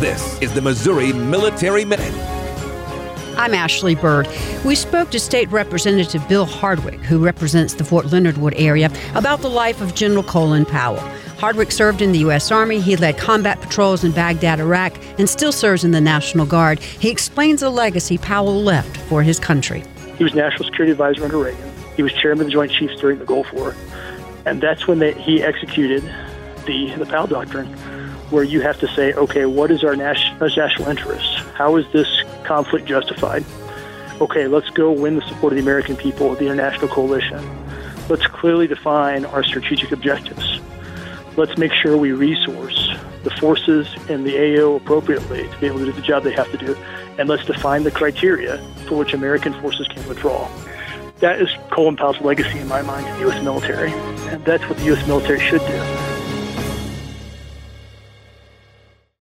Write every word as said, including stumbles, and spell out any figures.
This is the Missouri Military Minute. I'm Ashley Byrd. We spoke to State Representative Bill Hardwick, who represents the Fort Leonard Wood area, about the life of General Colin Powell. Hardwick served in the U S Army. He led combat patrols in Baghdad, Iraq, and still serves in the National Guard. He explains the legacy Powell left for his country. He was National Security Advisor under Reagan. He was chairman of the Joint Chiefs during the Gulf War. And that's when they, he executed the, the Powell Doctrine, where you have to say, okay, what is our national, national interest? How is this conflict justified? Okay, let's go win the support of the American people, the international coalition. Let's clearly define our strategic objectives. Let's make sure we resource the forces and the A O appropriately to be able to do the job they have to do. And let's define the criteria for which American forces can withdraw. That is Colin Powell's legacy in my mind in the U S military. And that's what the U S military should do.